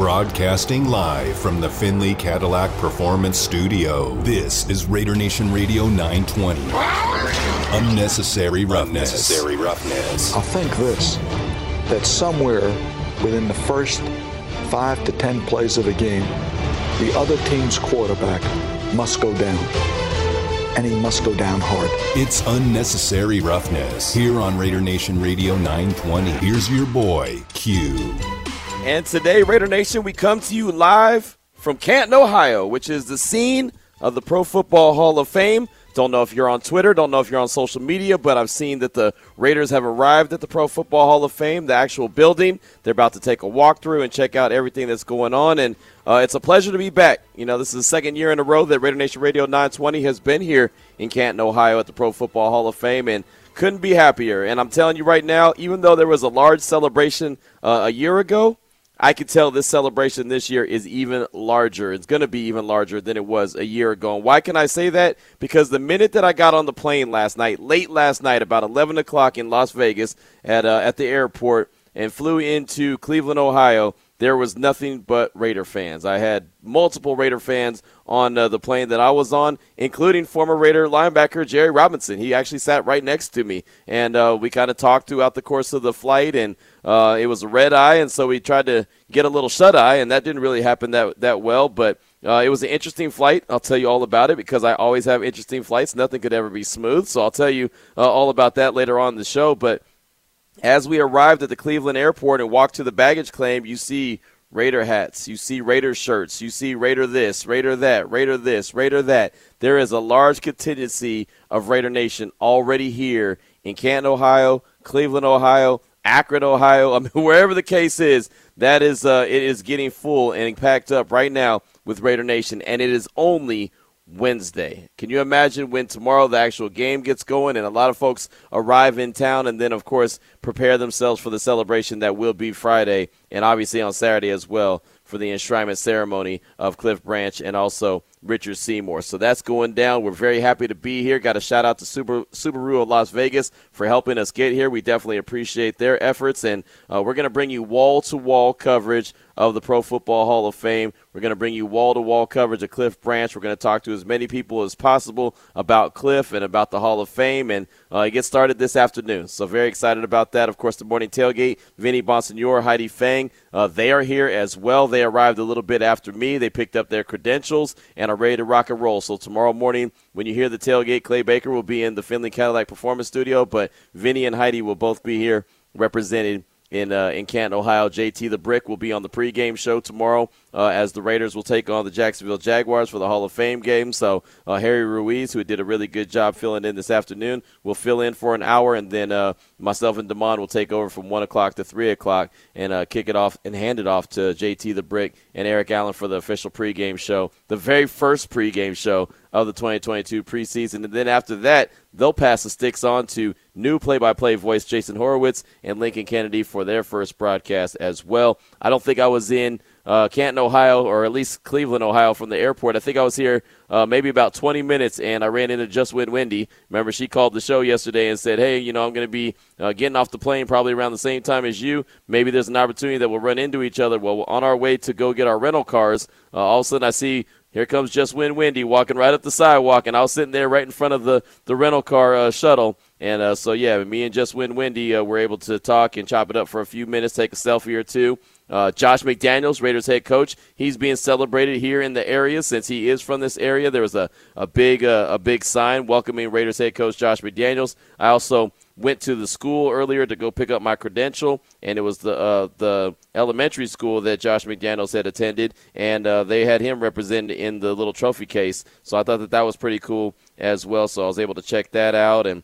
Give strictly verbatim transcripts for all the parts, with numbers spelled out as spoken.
Broadcasting live from the Finley Cadillac Performance Studio. This is Raider Nation Radio nine twenty. Unnecessary roughness. Unnecessary roughness. I'll think this, that somewhere within the first five to ten plays of a game, the other team's quarterback must go down. And he must go down hard. It's Unnecessary Roughness here on Raider Nation Radio nine twenty. Here's your boy, Q. And today, Raider Nation, we come to you live from Canton, Ohio, which is the scene of the Pro Football Hall of Fame. Don't know if you're on Twitter, don't know if you're on social media, but I've seen that the Raiders have arrived at the Pro Football Hall of Fame, the actual building. They're about to take a walkthrough and check out everything that's going on, and uh, it's a pleasure to be back. You know, this is the second year in a row that Raider Nation Radio nine twenty has been here in Canton, Ohio at the Pro Football Hall of Fame, and couldn't be happier. And I'm telling you right now, even though there was a large celebration uh, a year ago, I could tell this celebration this year is even larger. It's going to be even larger than it was a year ago. And why can I say that? Because the minute that I got on the plane last night, late last night, about eleven o'clock in Las Vegas at uh, at the airport and flew into Cleveland, Ohio, there was nothing but Raider fans. I had multiple Raider fans on uh, the plane that I was on, including former Raider linebacker Jerry Robinson. He actually sat right next to me, and uh, we kind of talked throughout the course of the flight, and uh, it was a red eye, and so we tried to get a little shut-eye, and that didn't really happen that, that well, but uh, it was an interesting flight. I'll tell you all about it because I always have interesting flights. Nothing could ever be smooth, so I'll tell you uh, all about that later on in the show, but as we arrived at the Cleveland airport and walked to the baggage claim, you see Raider hats, you see Raider shirts, you see Raider this, Raider that, Raider this, Raider that. There is a large contingency of Raider Nation already here in Canton, Ohio, Cleveland, Ohio, Akron, Ohio. I mean, wherever the case is, that is, uh, it is getting full and packed up right now with Raider Nation, and it is only Wednesday. Can you imagine when tomorrow the actual game gets going and a lot of folks arrive in town and then, of course, prepare themselves for the celebration that will be Friday and obviously on Saturday as well for the enshrinement ceremony of Cliff Branch and also Richard Seymour. So that's going down. We're very happy to be here. Got a shout-out to Subaru, Subaru of Las Vegas for helping us get here. We definitely appreciate their efforts, and uh, we're going to bring you wall-to-wall coverage of the Pro Football Hall of Fame. We're going to bring you wall-to-wall coverage of Cliff Branch. We're going to talk to as many people as possible about Cliff and about the Hall of Fame, and uh, it gets started this afternoon. So very excited about that. Of course, the morning tailgate, Vinny Bonsignor, Heidi Fang, uh, they are here as well. They arrived a little bit after me. They picked up their credentials and are ready to rock and roll. So tomorrow morning when you hear the tailgate, Clay Baker will be in the Finley Cadillac Performance Studio, but Vinny and Heidi will both be here represented in uh, in Canton, Ohio. J T the Brick will be on the pregame show tomorrow uh, as the Raiders will take on the Jacksonville Jaguars for the Hall of Fame game. So uh, Harry Ruiz, who did a really good job filling in this afternoon, will fill in for an hour, and then uh, myself and Damon will take over from one o'clock to three o'clock and uh, kick it off and hand it off to J T the Brick and Eric Allen for the official pregame show, the very first pregame show of the twenty twenty-two preseason. And then after that, they'll pass the sticks on to new play-by-play voice Jason Horowitz and Lincoln Kennedy for their first broadcast as well. I don't think I was in uh, Canton, Ohio, or at least Cleveland, Ohio, from the airport. I think I was here uh, maybe about twenty minutes, and I ran into Just Win Wendy. Remember, she called the show yesterday and said, hey, you know, I'm going to be uh, getting off the plane probably around the same time as you. Maybe there's an opportunity that we'll run into each other. Well, on our way to go get our rental cars, uh, all of a sudden I see here comes Just Win Wendy walking right up the sidewalk, and I was sitting there right in front of the, the rental car uh, shuttle. And uh, so, yeah, me and Just Win Wendy uh, were able to talk and chop it up for a few minutes, take a selfie or two. Uh, Josh McDaniels, Raiders head coach, he's being celebrated here in the area since he is from this area. There was a, a, big, uh, a big sign welcoming Raiders head coach Josh McDaniels. I also went to the school earlier to go pick up my credential, and it was the uh, the elementary school that Josh McDaniels had attended, and uh, they had him represented in the little trophy case. So I thought that that was pretty cool as well, so I was able to check that out. And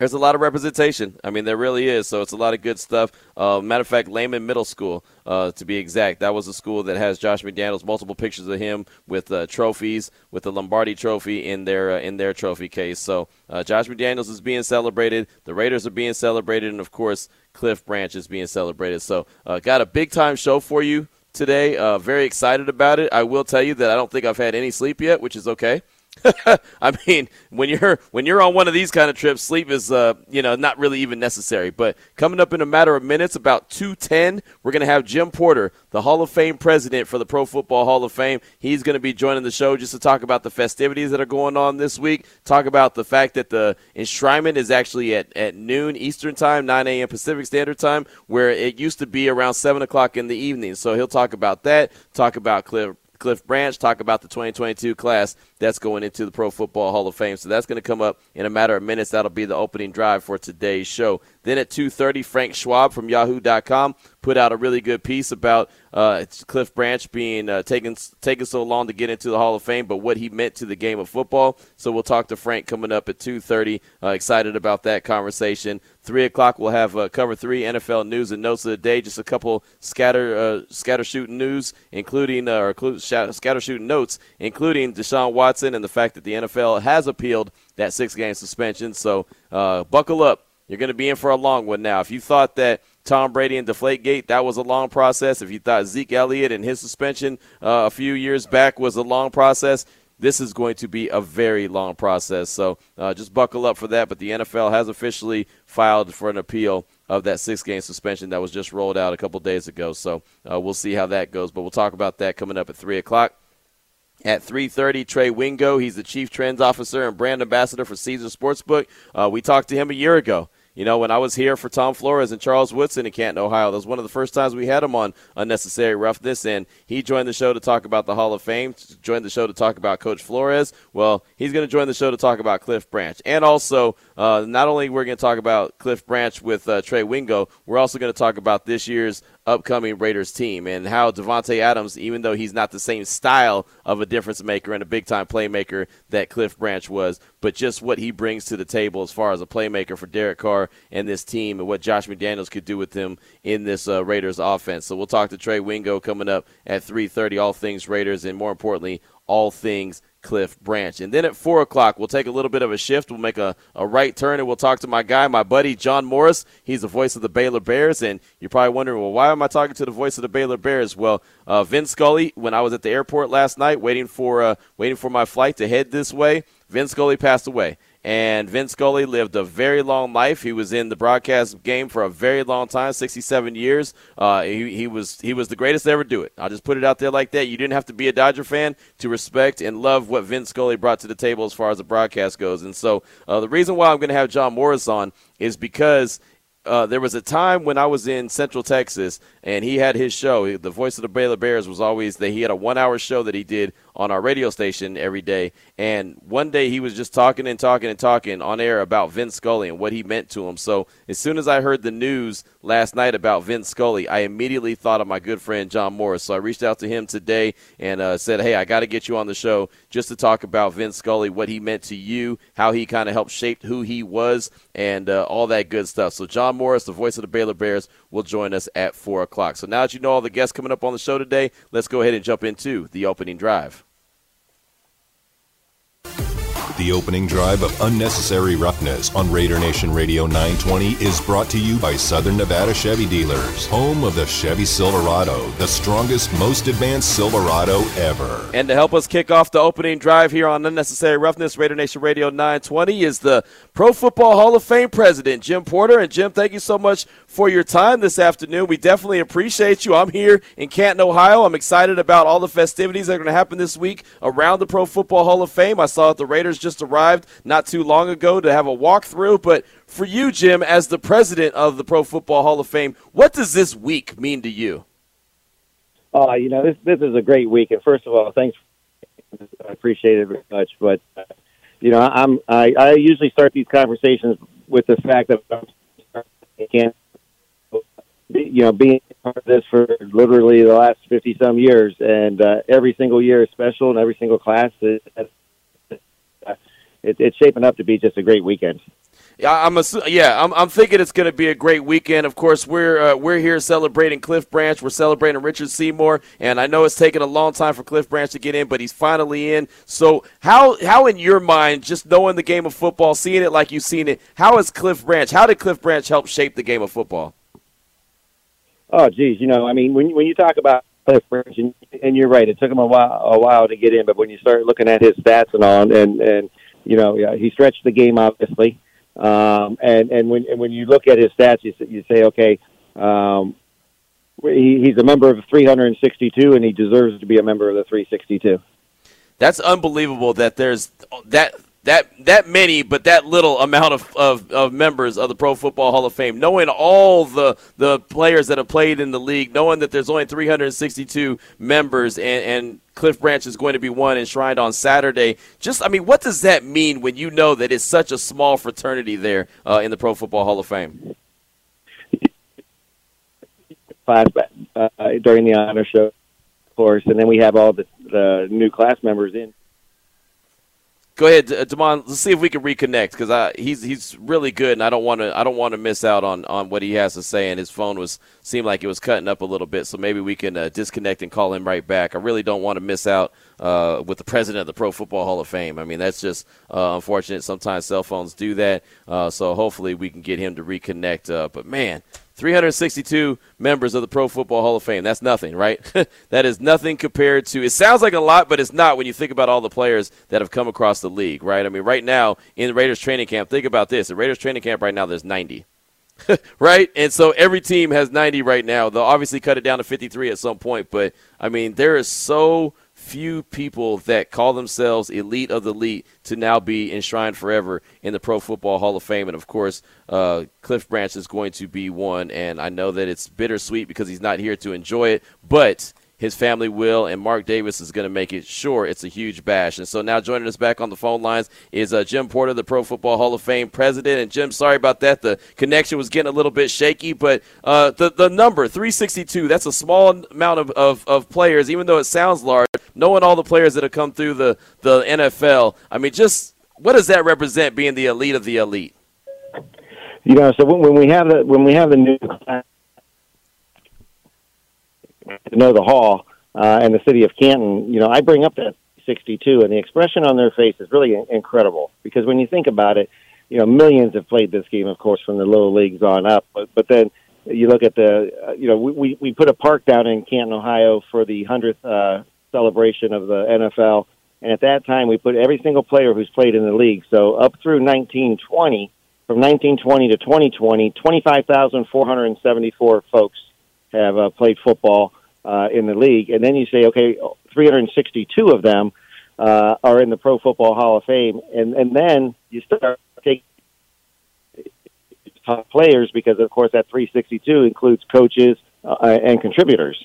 there's a lot of representation. I mean, there really is, so it's a lot of good stuff. Uh, matter of fact, Lehman Middle School, uh, to be exact, that was a school that has Josh McDaniels, multiple pictures of him with uh, trophies, with the Lombardi Trophy in their uh, in their trophy case. So uh, Josh McDaniels is being celebrated. The Raiders are being celebrated, and, of course, Cliff Branch is being celebrated. So uh, got a big-time show for you today. Uh, very excited about it. I will tell you that I don't think I've had any sleep yet, which is okay. I mean, when you're when you're on one of these kind of trips, sleep is uh, you know not really even necessary. But coming up in a matter of minutes, about two ten, we're going to have Jim Porter, the Hall of Fame president for the Pro Football Hall of Fame. He's going to be joining the show just to talk about the festivities that are going on this week, talk about the fact that the enshrinement is actually at, at noon Eastern time, nine a.m. Pacific Standard Time, where it used to be around seven o'clock in the evening. So he'll talk about that, talk about Cliff Cliff Branch, talk about the twenty twenty-two class that's going into the Pro Football Hall of Fame. So that's going to come up in a matter of minutes. That'll be the opening drive for today's show. Then at two thirty, Frank Schwab from Yahoo dot com put out a really good piece about uh, Cliff Branch being uh, taking, taking so long to get into the Hall of Fame, but what he meant to the game of football. So we'll talk to Frank coming up at two thirty. Uh, excited about that conversation. three o'clock, we'll have uh, Cover three N F L news and notes of the day. Just a couple scatter uh, scatter shooting news, including uh, or sh- scatter shooting notes, including Deshaun Watson and the fact that the N F L has appealed that six-game suspension. So uh, buckle up. You're going to be in for a long one now. If you thought that Tom Brady and Deflategate, that was a long process, if you thought Zeke Elliott and his suspension uh, a few years back was a long process, this is going to be a very long process. So uh, just buckle up for that. But the N F L has officially filed for an appeal of that six-game suspension that was just rolled out a couple days ago. So uh, we'll see how that goes. But we'll talk about that coming up at three o'clock. At three thirty, Trey Wingo, he's the Chief Trends Officer and Brand Ambassador for Caesars Sportsbook. Uh, we talked to him a year ago. You know, when I was here for Tom Flores and Charles Woodson in Canton, Ohio, that was one of the first times we had him on Unnecessary Roughness, and he joined the show to talk about the Hall of Fame, joined the show to talk about Coach Flores. Well, he's going to join the show to talk about Cliff Branch. And also, uh, not only we're going to talk about Cliff Branch with uh, Trey Wingo, we're also going to talk about this year's upcoming Raiders team and how Davante Adams, even though he's not the same style of a difference maker and a big-time playmaker that Cliff Branch was, but just what he brings to the table as far as a playmaker for Derek Carr and this team and what Josh McDaniels could do with him in this uh, Raiders offense. So we'll talk to Trey Wingo coming up at three thirty, all things Raiders, and more importantly, all things Cliff Branch. And then at four o'clock, we'll take a little bit of a shift. We'll make a, a right turn, and we'll talk to my guy, my buddy, John Morris. He's the voice of the Baylor Bears, and you're probably wondering, well, why am I talking to the voice of the Baylor Bears? Well, uh, Vin Scully, when I was at the airport last night waiting for uh, waiting for my flight to head this way, Vin Scully passed away. And Vin Scully lived a very long life. He was in the broadcast game for a very long time, sixty-seven years. Uh, he, he was he was the greatest to ever do it. I'll just put it out there like that. You didn't have to be a Dodger fan to respect and love what Vin Scully brought to the table as far as the broadcast goes. And so uh, the reason why I'm going to have John Morris on is because uh, there was a time when I was in Central Texas, and he had his show. The voice of the Baylor Bears was always that he had a one-hour show that he did on our radio station every day. And one day he was just talking and talking and talking on air about Vin Scully and what he meant to him. So as soon as I heard the news last night about Vin Scully, I immediately thought of my good friend John Morris. So I reached out to him today and uh, said, hey, I got to get you on the show just to talk about Vin Scully, what he meant to you, how he kind of helped shape who he was, and uh, all that good stuff. So John Morris, the voice of the Baylor Bears, will join us at four o'clock. So now that you know all the guests coming up on the show today, let's go ahead and jump into the opening drive. The opening drive of Unnecessary Roughness on Raider Nation Radio nine twenty is brought to you by Southern Nevada Chevy Dealers, home of the Chevy Silverado, the strongest, most advanced Silverado ever. And to help us kick off the opening drive here on Unnecessary Roughness, Raider Nation Radio nine twenty is the Pro Football Hall of Fame president, Jim Porter. And Jim, thank you so much for your time this afternoon. We definitely appreciate you. I'm here in Canton, Ohio. I'm excited about all the festivities that are going to happen this week around the Pro Football Hall of Fame. I saw that the Raiders just arrived not too long ago to have a walkthrough. But for you, Jim, as the president of the Pro Football Hall of Fame, what does this week mean to you? Uh, you know, this this is a great week. And first of all, thanks. I appreciate it very much. But, uh, you know, I'm, I, I usually start these conversations with the fact that I can't, you know, being part of this for literally the last fifty-some years. And uh, every single year is special, and every single class is It, it's shaping up to be just a great weekend. Yeah, I'm assu- yeah, I'm, I'm thinking it's going to be a great weekend. Of course, we're uh, we're here celebrating Cliff Branch. We're celebrating Richard Seymour, and I know it's taken a long time for Cliff Branch to get in, but he's finally in. So how how in your mind, just knowing the game of football, seeing it like you've seen it, how is Cliff Branch? How did Cliff Branch help shape the game of football? Oh, geez, you know, I mean, when when you talk about Cliff Branch, and, and you're right. It took him a while, a while to get in, but when you start looking at his stats and all, and and you know, yeah, he stretched the game obviously. Um, and and when and when you look at his stats, you you say, okay, um, he, he's a member of three sixty-two, and he deserves to be a member of the three sixty-two. That's unbelievable that there's that that that many, but that little amount of, of, of members of the Pro Football Hall of Fame. Knowing all the the players that have played in the league, knowing that there's only three sixty-two members, and, and Cliff Branch is going to be one enshrined on Saturday. Just, I mean, what does that mean when you know that it's such a small fraternity there uh, in the Pro Football Hall of Fame? Class uh, during the honor show, of course, and then we have all the, the new class members in. Go ahead, Damon. Let's see if we can reconnect, because I he's he's really good, and I don't want to I don't want to miss out on, on what he has to say. And his phone was seemed like it was cutting up a little bit, so maybe we can uh, disconnect and call him right back. I really don't want to miss out uh, with the president of the Pro Football Hall of Fame. I mean, that's just uh, unfortunate. Sometimes cell phones do that. Uh, so hopefully we can get him to reconnect. Uh, but man, three sixty-two members of the Pro Football Hall of Fame. That's nothing, right? That is nothing compared to – it sounds like a lot, but it's not when you think about all the players that have come across the league, right? I mean, right now in the Raiders training camp, think about this. The Raiders training camp right now, there's ninety. Right? And so every team has ninety right now. They'll obviously cut it down to fifty-three at some point, but, I mean, there is so – few people that call themselves elite of the elite to now be enshrined forever in the Pro Football Hall of Fame. And, of course, uh, Cliff Branch is going to be one. And I know that it's bittersweet because he's not here to enjoy it, but his family will, and Mark Davis is going to make it sure it's a huge bash. And so now joining us back on the phone lines is uh, Jim Porter, the Pro Football Hall of Fame president. And, Jim, sorry about that. The connection was getting a little bit shaky. But uh, the, the number, three sixty-two, that's a small amount of, of, of players, even though it sounds large. Knowing all the players that have come through the, the N F L, I mean, just what does that represent, being the elite of the elite? You know, so when, when we have the when we have the new class, you know, the hall uh, and the city of Canton, you know, I bring up that sixty-two, and the expression on their face is really incredible, because when you think about it, you know, millions have played this game, of course, from the low leagues on up, but but then. You look at the, uh, you know, we, we put a park down in Canton, Ohio for the hundredth uh, celebration of the N F L. And at that time, we put every single player who's played in the league. So up through nineteen twenty, from nineteen twenty to twenty twenty, twenty-five thousand four hundred seventy-four folks have uh, played football uh, in the league. And then you say, okay, three sixty-two of them uh, are in the Pro Football Hall of Fame. And, and then you start taking top players, because of course that three sixty-two includes coaches uh, and contributors,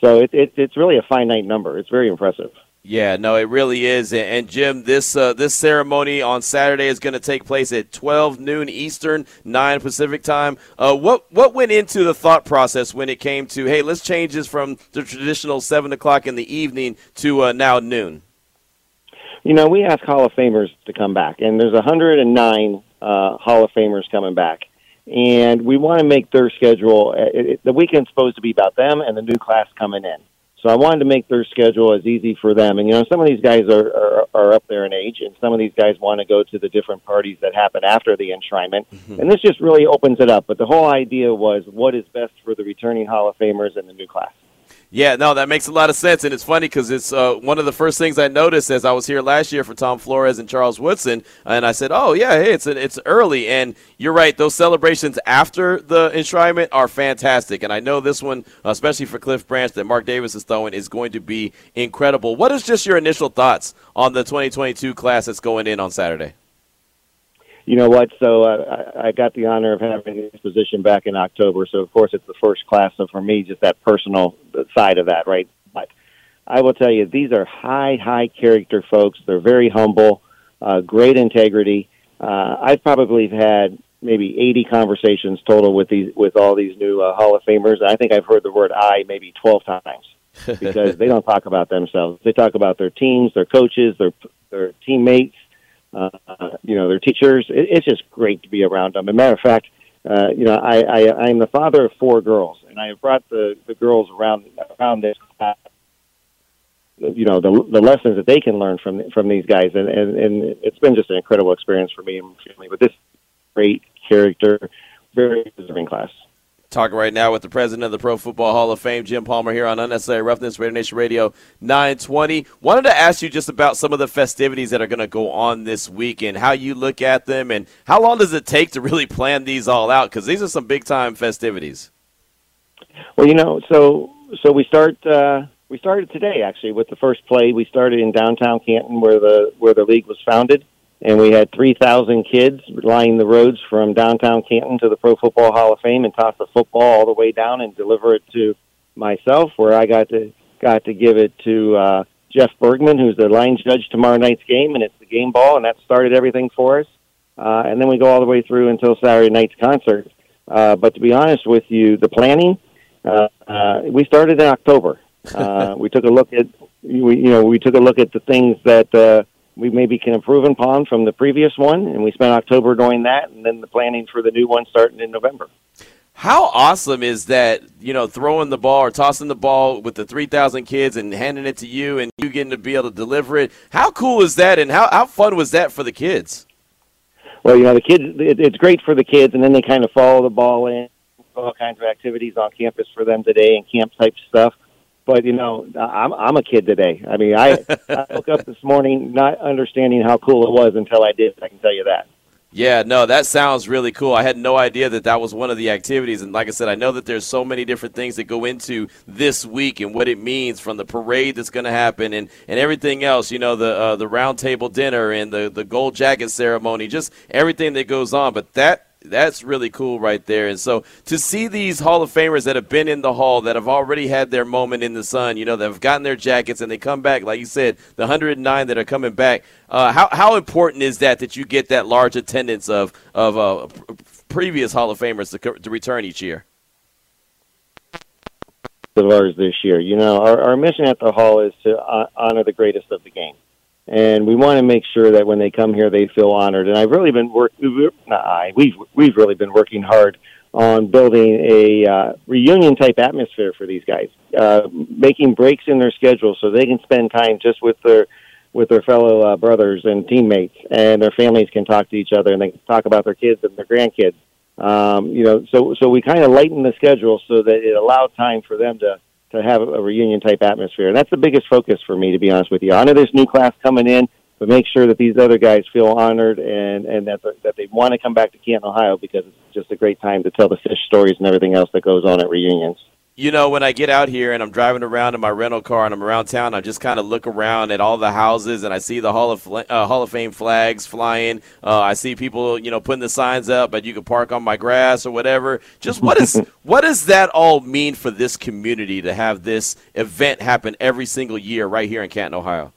so it, it, it's really a finite number. It's very impressive. Yeah, no, it really is. And, and Jim, this uh, this ceremony on Saturday is going to take place at twelve noon Eastern, nine Pacific time. Uh, what what went into the thought process when it came to, hey, let's change this from the traditional seven o'clock in the evening to uh, now noon? You know, we ask Hall of Famers to come back, and there's one hundred nine uh, Hall of Famers coming back. And we want to make their schedule, it, it, the weekend's supposed to be about them and the new class coming in. So I wanted to make their schedule as easy for them. And, you know, some of these guys are, are, are up there in age, and some of these guys want to go to the different parties that happen after the enshrinement. Mm-hmm. And this just really opens it up. But the whole idea was what is best for the returning Hall of Famers and the new class. Yeah, no, that makes a lot of sense, and it's funny because it's uh, one of the first things I noticed as I was here last year for Tom Flores and Charles Woodson, and I said, oh, yeah, hey, it's an, it's early, and you're right, those celebrations after the enshrinement are fantastic, and I know this one, especially for Cliff Branch, that Mark Davis is throwing, is going to be incredible. What is just your initial thoughts on the twenty twenty-two class that's going in on Saturday? You know what, so uh, I got the honor of having this position back in October, so of course it's the first class, so for me, just that personal side of that, right? But I will tell you, these are high, high character folks. They're very humble, uh, great integrity. Uh, I've probably had maybe eighty conversations total with these, with all these new uh, Hall of Famers. I think I've heard the word I maybe twelve times, because they don't talk about themselves. They talk about their teams, their coaches, their their teammates. Uh, you know, their teachers. It, it's just great to be around them. As a matter of fact, uh, you know, I, I, I am the father of four girls, and I have brought the, the girls around around this class, you know, the the lessons that they can learn from from these guys, and, and, and it's been just an incredible experience for me and my family. But this great character, very deserving class. Talking right now with the president of the Pro Football Hall of Fame, Jim Palmer, here on Unnecessary Roughness, Raider Nation Radio nine twenty. Wanted to ask you just about some of the festivities that are going to go on this weekend, how you look at them, and how long does it take to really plan these all out? Because these are some big-time festivities. Well, you know, so so we start uh, we started today, actually, with the first play. We started in downtown Canton where the where the league was founded, and we had three thousand kids lining the roads from downtown Canton to the Pro Football Hall of Fame and toss the football all the way down and deliver it to myself, where I got to got to give it to uh, Jeff Bergman, who's the line judge tomorrow night's game, and it's the game ball, and that started everything for us. Uh, and then we go all the way through until Saturday night's concert. Uh, but to be honest with you, the planning, uh, uh, we started in October. Uh, we took a look at we, you know we took a look at the things that. Uh, we maybe can improve upon from the previous one, and we spent October doing that, and then the planning for the new one starting in November. How awesome is that, you know, throwing the ball or tossing the ball with the three thousand kids and handing it to you and you getting to be able to deliver it? How cool is that, and how, how fun was that for the kids? Well, you know, the kids, it, it's great for the kids, and then they kind of follow the ball in, all kinds of activities on campus for them today and camp-type stuff. But, you know, I'm I'm a kid today. I mean, I, I woke up this morning not understanding how cool it was until I did. I can tell you that. Yeah, no, that sounds really cool. I had no idea that that was one of the activities. And like I said, I know that there's so many different things that go into this week and what it means, from the parade that's going to happen and, and everything else, you know, the uh, the round table dinner and the, the gold jacket ceremony, just everything that goes on. But that. That's really cool right there. And so to see these Hall of Famers that have been in the Hall, that have already had their moment in the sun, you know, that have gotten their jackets and they come back, like you said, the one hundred nine that are coming back, uh, how, how important is that that you get that large attendance of, of uh, previous Hall of Famers to, to return each year? Of ours this year. You know, our, our mission at the Hall is to honor the greatest of the game. And we want to make sure that when they come here, they feel honored. And I've really been working. Not I. We've we've really been working hard on building a uh, reunion type atmosphere for these guys, uh, making breaks in their schedule so they can spend time just with their with their fellow uh, brothers and teammates, and their families can talk to each other and they can talk about their kids and their grandkids. Um, you know, so so we kind of lighten the schedule so that it allowed time for them to. to have a reunion-type atmosphere. And that's the biggest focus for me, to be honest with you. I know there's new class coming in, but make sure that these other guys feel honored and, and that that they want to come back to Canton, Ohio, because it's just a great time to tell the fish stories and everything else that goes on at reunions. You know, when I get out here and I'm driving around in my rental car and I'm around town, I just kind of look around at all the houses and I see the Hall of uh, Hall of Fame flags flying. Uh, I see people, you know, putting the signs up, but you can park on my grass or whatever. Just what is what does that all mean for this community to have this event happen every single year right here in Canton, Ohio?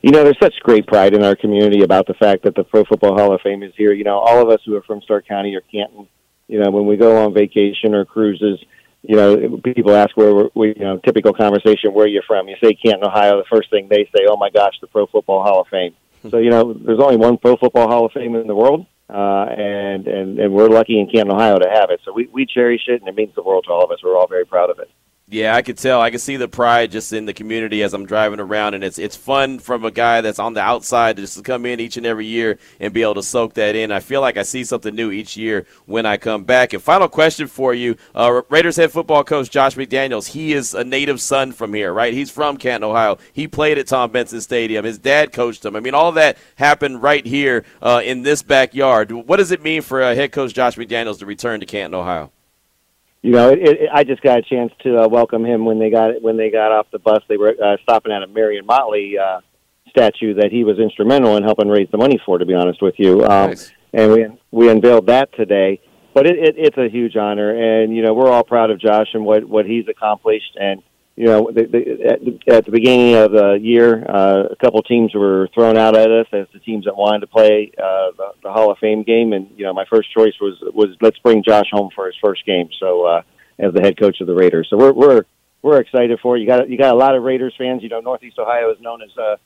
You know, there's such great pride in our community about the fact that the Pro Football Hall of Fame is here. You know, all of us who are from Stark County or Canton, you know, when we go on vacation or cruises, you know, people ask where we're, we, you know, typical conversation, where are you from? You say Canton, Ohio, the first thing they say, oh, my gosh, the Pro Football Hall of Fame. So, you know, there's only one Pro Football Hall of Fame in the world, uh, and, and, and we're lucky in Canton, Ohio to have it. So we, we cherish it, and it means the world to all of us. We're all very proud of it. Yeah, I could tell. I could see the pride just in the community as I'm driving around, and it's it's fun from a guy that's on the outside just to come in each and every year and be able to soak that in. I feel like I see something new each year when I come back. And final question for you, uh, Raiders head football coach Josh McDaniels, he is a native son from here, right? He's from Canton, Ohio. He played at Tom Benson Stadium. His dad coached him. I mean, all that happened right here uh, in this backyard. What does it mean for uh, head coach Josh McDaniels to return to Canton, Ohio? You know, it, it, I just got a chance to uh, welcome him when they got when they got off the bus. They were uh, stopping at a Marion Motley uh, statue that he was instrumental in helping raise the money for, to be honest with you. Um, nice. And we we unveiled that today. But it, it, it's a huge honor, and, you know, we're all proud of Josh and what, what he's accomplished. And, you know, the, the, at, the, at the beginning of the year, uh, a couple teams were thrown out at us as the teams that wanted to play uh, the, the Hall of Fame game. And, you know, my first choice was, was let's bring Josh home for his first game. So uh, as the head coach of the Raiders. So we're we're we're excited for it. You got you got a lot of Raiders fans. You know, Northeast Ohio is known as uh,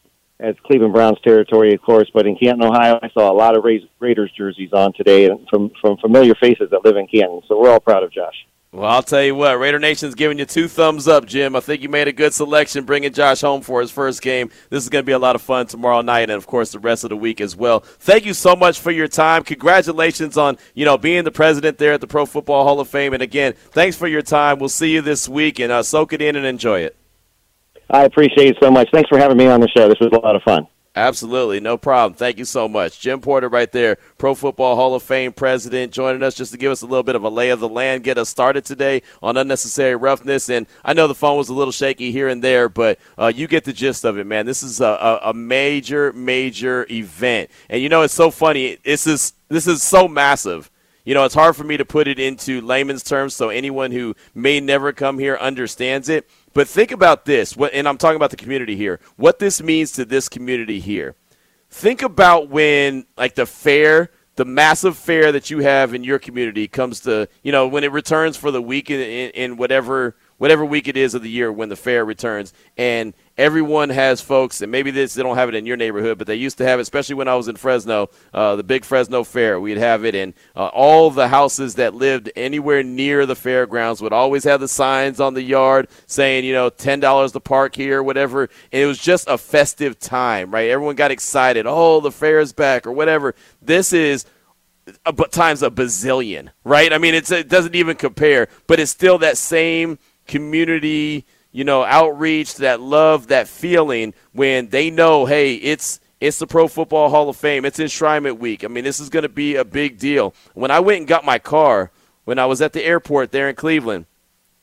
as Cleveland Browns territory, of course. But in Canton, Ohio, I saw a lot of Raiders jerseys on today, and from, from familiar faces that live in Canton. So we're all proud of Josh. Well, I'll tell you what, Raider Nation's giving you two thumbs up, Jim. I think you made a good selection bringing Josh home for his first game. This is going to be a lot of fun tomorrow night and, of course, the rest of the week as well. Thank you so much for your time. Congratulations on, you know, being the president there at the Pro Football Hall of Fame. And, again, thanks for your time. We'll see you this week, and uh, soak it in and enjoy it. I appreciate it so much. Thanks for having me on the show. This was a lot of fun. Absolutely, no problem. Thank you so much. Jim Porter right there, Pro Football Hall of Fame president, joining us just to give us a little bit of a lay of the land, get us started today on Unnecessary Roughness. And I know the phone was a little shaky here and there, but uh, you get the gist of it, man. This is a, a major, major event. And, you know, it's so funny. This is, this is so massive. You know, it's hard for me to put it into layman's terms so anyone who may never come here understands it. But think about this, and I'm talking about the community here, what this means to this community here. Think about when, like, the fair, the massive fair that you have in your community comes to, you know, when it returns for the week in, in, in whatever whatever week it is of the year when the fair returns, and everyone has folks, and maybe this, they don't have it in your neighborhood, but they used to have it, especially when I was in Fresno, uh, the big Fresno fair. We'd have it, and uh, all the houses that lived anywhere near the fairgrounds would always have the signs on the yard saying, you know, ten dollars to park here, whatever. And it was just a festive time, right? Everyone got excited. Oh, the fair is back or whatever. This is a, times a bazillion, right? I mean, it's, it doesn't even compare, but it's still that same community, you know, outreach, that love, that feeling when they know, hey, it's it's the Pro Football Hall of Fame. It's Enshrinement Week. I mean, this is going to be a big deal. When I went and got my car when I was at the airport there in Cleveland,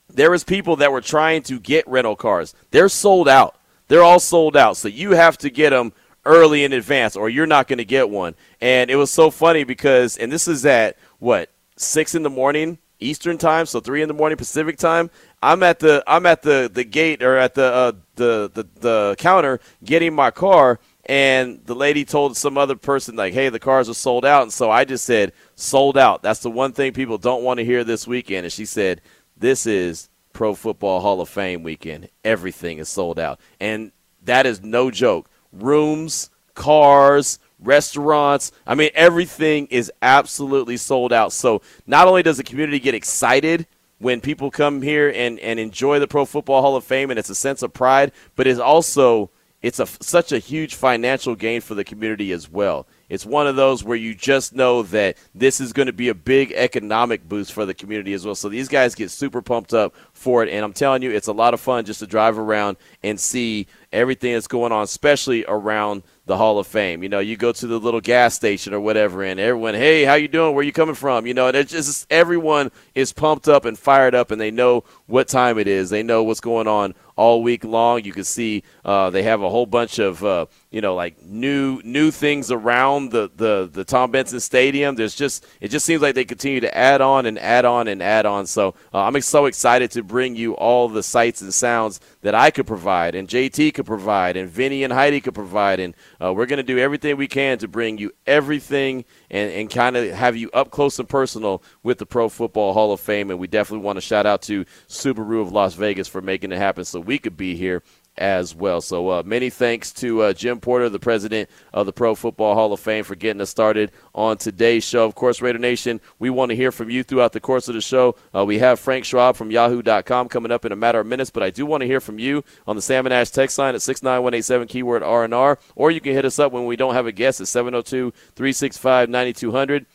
there was people that were trying to get rental cars. They're sold out. They're all sold out. So you have to get them early in advance or you're not going to get one. And it was so funny because, and this is at, what, six in the morning Eastern time, so three in the morning Pacific time. I'm at the I'm at the, the gate or at the, uh, the the the counter getting my car, and the lady told some other person, like, hey, the cars are sold out. And so I just said, sold out. That's the one thing people don't want to hear this weekend. And she said, this is Pro Football Hall of Fame weekend. Everything is sold out. And that is no joke. Rooms, cars, restaurants, I mean, everything is absolutely sold out. So not only does the community get excited when people come here and, and enjoy the Pro Football Hall of Fame, and it's a sense of pride, but it's also it's a, such a huge financial gain for the community as well. It's one of those where you just know that this is going to be a big economic boost for the community as well. So these guys get super pumped up for it, and I'm telling you, it's a lot of fun just to drive around and see everything that's going on, especially around the Hall of Fame. You know, you go to the little gas station or whatever, and everyone, hey, how you doing? Where you coming from? You know, and it's just everyone is pumped up and fired up, and they know what time it is. They know what's going on all week long. You can see uh, they have a whole bunch of, uh, you know, like new new things around the, the, the Tom Benson Stadium. There's just it just seems like they continue to add on and add on and add on. So uh, I'm so excited to bring you all the sights and sounds that I could provide, and J T could provide, and Vinny and Heidi could provide, and Uh, we're going to do everything we can to bring you everything and, and kind of have you up close and personal with the Pro Football Hall of Fame. And we definitely want to shout out to Subaru of Las Vegas for making it happen so we could be here as well. So uh, many thanks to uh, Jim Porter, the president of the Pro Football Hall of Fame, for getting us started on today's show. Of course, Raider Nation, we want to hear from you throughout the course of the show. Uh, we have Frank Schwab from Yahoo dot com coming up in a matter of minutes, but I do want to hear from you on the Salmon Ash text line at six nine one eight seven, keyword R and R, or you can hit us up when we don't have a guest at seven oh two, three six five, nine two hundred.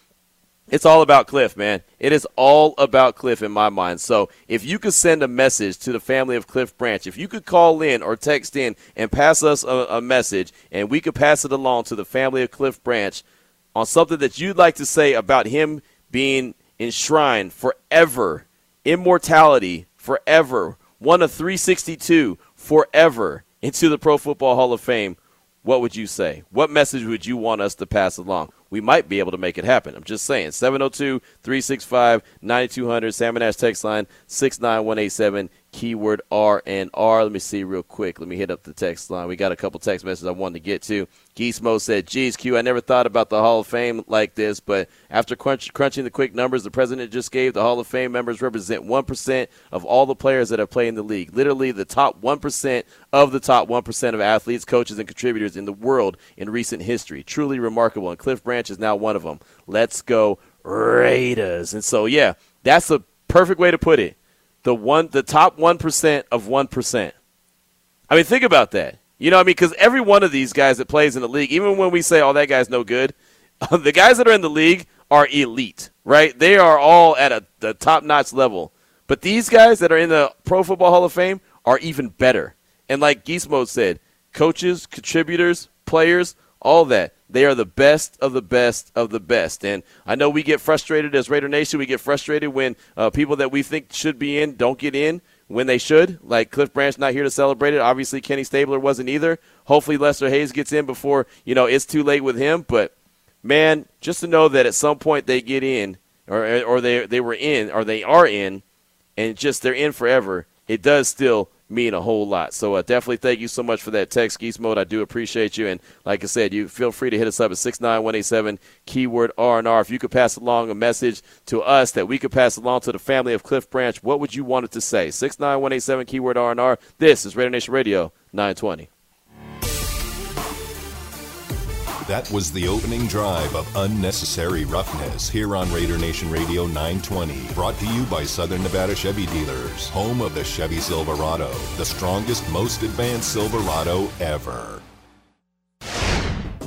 It's all about Cliff, man. It is all about Cliff in my mind. So if you could send a message to the family of Cliff Branch, if you could call in or text in and pass us a, a message, and we could pass it along to the family of Cliff Branch on something that you'd like to say about him being enshrined forever, immortality forever, one of three sixty-two forever into the Pro Football Hall of Fame, what would you say? What message would you want us to pass along? We might be able to make it happen. I'm just saying. seven oh two, three six five, nine two hundred, Salmon Ash text line, six nine one eight seven, keyword R and R. Let me see real quick. Let me hit up the text line. We got a couple text messages I wanted to get to. Geesmo said, geez, Q, I never thought about the Hall of Fame like this, but after crunch, crunching the quick numbers the president just gave, the Hall of Fame members represent one percent of all the players that have played in the league. Literally the top one percent of the top one percent of athletes, coaches, and contributors in the world in recent history. Truly remarkable, and Cliff Branch is now one of them. Let's go Raiders. And so, yeah, that's a perfect way to put it. The one, the top one percent of one percent. I mean, think about that. You know what I mean? Because every one of these guys that plays in the league, even when we say, oh, that guy's no good, the guys that are in the league are elite, right? They are all at a the top-notch level. But these guys that are in the Pro Football Hall of Fame are even better. And like Gizmo said, coaches, contributors, players, all that. They are the best of the best of the best. And I know we get frustrated as Raider Nation. We get frustrated when uh, people that we think should be in don't get in when they should, like Cliff Branch not here to celebrate it. Obviously, Kenny Stabler wasn't either. Hopefully, Lester Hayes gets in before, you know, it's too late with him. But, man, just to know that at some point they get in or or they they were in or they are in and just they're in forever, it does still mean a whole lot. So uh, definitely thank you so much for that text, Geese Mode. I do appreciate you. And like I said, you feel free to hit us up at six nine one eight seven, keyword R and R. If you could pass along a message to us that we could pass along to the family of Cliff Branch, what would you want it to say? six nine one eight seven, keyword R and R. This is Raider Nation Radio nine twenty. That was the opening drive of Unnecessary Roughness here on Raider Nation Radio nine twenty. Brought to you by Southern Nevada Chevy Dealers, home of the Chevy Silverado, the strongest, most advanced Silverado ever.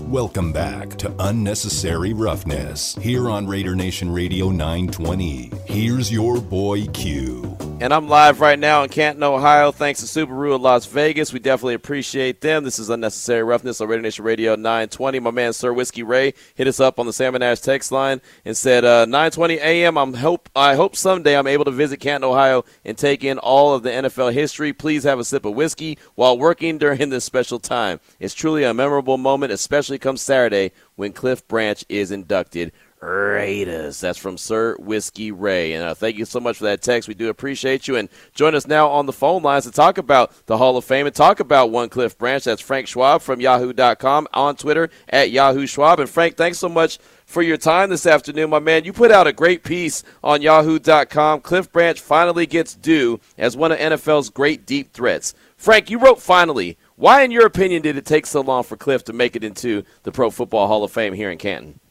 Welcome back to Unnecessary Roughness here on Raider Nation Radio nine twenty. Here's your boy Q. And I'm live right now in Canton, Ohio, thanks to Subaru of Las Vegas. We definitely appreciate them. This is Unnecessary Roughness on Raider Nation Radio nine twenty. My man Sir Whiskey Ray hit us up on the Salmon Ash text line and said, uh, nine twenty a.m., I'm hope, I hope someday I'm able to visit Canton, Ohio, and take in all of the N F L history. Please have a sip of whiskey while working during this special time. It's truly a memorable moment, especially come Saturday when Cliff Branch is inducted. Raiders. That's from Sir Whiskey Ray. And uh, thank you so much for that text. We do appreciate you. And join us now on the phone lines to talk about the Hall of Fame and talk about One Cliff Branch. That's Frank Schwab from Yahoo dot com, on Twitter at Yahoo Schwab. And Frank, thanks so much for your time this afternoon, my man. You put out a great piece on Yahoo dot com. Cliff Branch finally gets due as one of N F L's great deep threats. Frank, you wrote finally. Why, in your opinion, did it take so long for Cliff to make it into the Pro Football Hall of Fame here in Canton?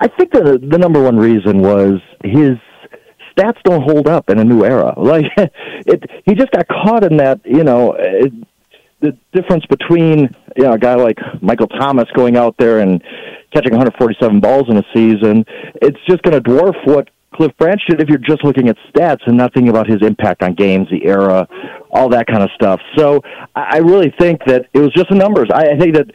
I think the the number one reason was his stats don't hold up in a new era. Like it, he just got caught in that. You know, it, the difference between you know a guy like Michael Thomas going out there and catching one hundred forty-seven balls in a season, it's just going to dwarf what Cliff Branch did if you're just looking at stats and not thinking about his impact on games, the era, all that kind of stuff. So I, I really think that it was just the numbers. I, I think that.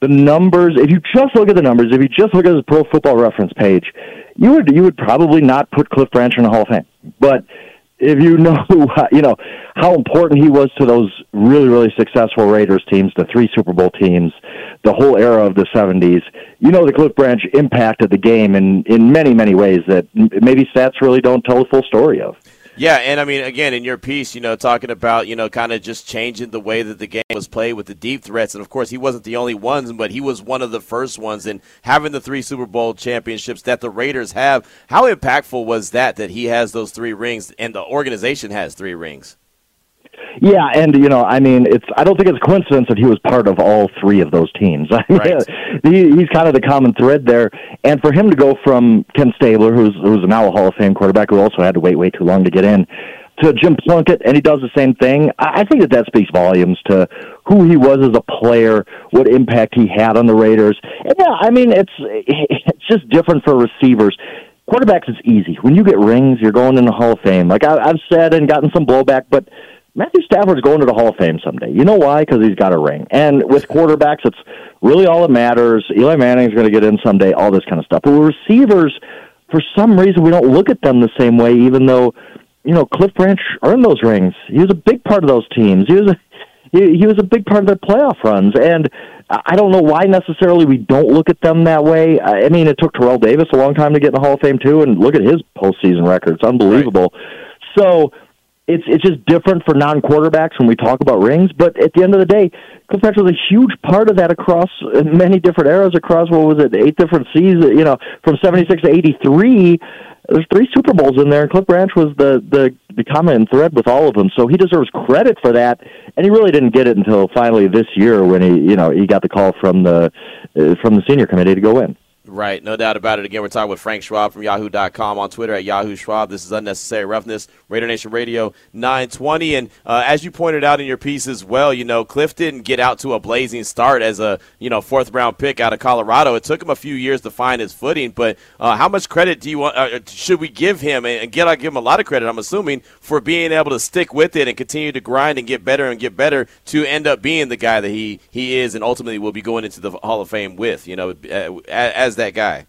The numbers, if you just look at the numbers, if you just look at the Pro Football Reference page, you would you would probably not put Cliff Branch in the Hall of Fame. But if you know you know how important he was to those really, really successful Raiders teams, the three Super Bowl teams, the whole era of the seventies, you know that Cliff Branch impacted the game in, in many, many ways that maybe stats really don't tell the full story of. Yeah, and I mean, again, in your piece, you know, talking about, you know, kind of just changing the way that the game was played with the deep threats. And, of course, he wasn't the only ones, but he was one of the first ones. And having the three Super Bowl championships that the Raiders have, how impactful was that, that he has those three rings and the organization has three rings? Yeah, and, you know, I mean, it's I don't think it's a coincidence that he was part of all three of those teams. I mean, right. he, he's kind of the common thread there. And for him to go from Ken Stabler, who's, who's now a Hall of Fame quarterback, who also had to wait way too long to get in, to Jim Plunkett, and he does the same thing, I, I think that that speaks volumes to who he was as a player, what impact he had on the Raiders. And, yeah, I mean, it's it's just different for receivers. Quarterbacks, it's easy. When you get rings, you're going in the Hall of Fame. Like I, I've said and gotten some blowback, but Matthew Stafford's going to the Hall of Fame someday. You know why? Because he's got a ring. And with quarterbacks, it's really all that matters. Eli Manning's going to get in someday, all this kind of stuff. But with receivers, for some reason, we don't look at them the same way, even though, you know, Cliff Branch earned those rings. He was a big part of those teams. He was a, he, he was a big part of their playoff runs. And I don't know why necessarily we don't look at them that way. I mean, it took Terrell Davis a long time to get in the Hall of Fame, too, and look at his postseason record. It's unbelievable. Right. So It's it's just different for non-quarterbacks when we talk about rings, but at the end of the day, Cliff Branch was a huge part of that across many different eras, across, what was it, eight different seasons, you know, from seventy-six to eighty-three, there's three Super Bowls in there, and Cliff Branch was the, the, the common thread with all of them, so he deserves credit for that, and he really didn't get it until finally this year when he, you know, he got the call from the, uh, from the senior committee to go in. Right, no doubt about it. Again, we're talking with Frank Schwab from Yahoo dot com, on Twitter at Yahoo Schwab. This is Unnecessary Roughness, Raider Nation Radio nine twenty. And uh, as you pointed out in your piece as well, you know, Cliff didn't get out to a blazing start as a, you know, fourth round pick out of Colorado. It took him a few years to find his footing. But uh, how much credit do you want? Uh, should we give him? And get, I give him a lot of credit, I'm assuming, for being able to stick with it and continue to grind and get better and get better to end up being the guy that he he is and ultimately will be going into the Hall of Fame with. You know, as that guy.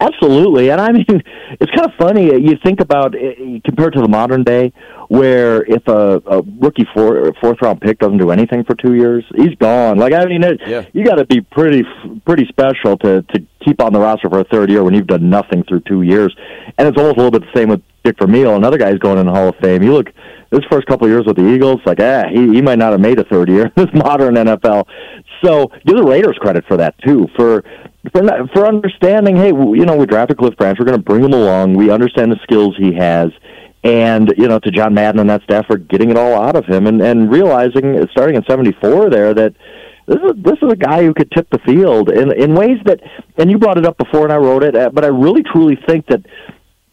Absolutely. And I mean, it's kind of funny. You think about it, compared to the modern day, where if a, a rookie four, fourth round pick doesn't do anything for two years, he's gone. Like, I mean, it, yeah. you got to be pretty pretty special to, to keep on the roster for a third year when you've done nothing through two years. And it's almost a little bit the same with Dick Vermeil. Another guy's going in the Hall of Fame. You look, his first couple of years with the Eagles, like, ah, he, he might not have made a third year in this modern N F L. So give the Raiders credit for that, too, for for, not, for understanding, hey, you know, we drafted Cliff Branch. We're going to bring him along. We understand the skills he has. And, you know, to John Madden and that staff for getting it all out of him and, and realizing, starting in seventy-four there, that this is, this is a guy who could tip the field in, in ways that, and you brought it up before and I wrote it, but I really truly think that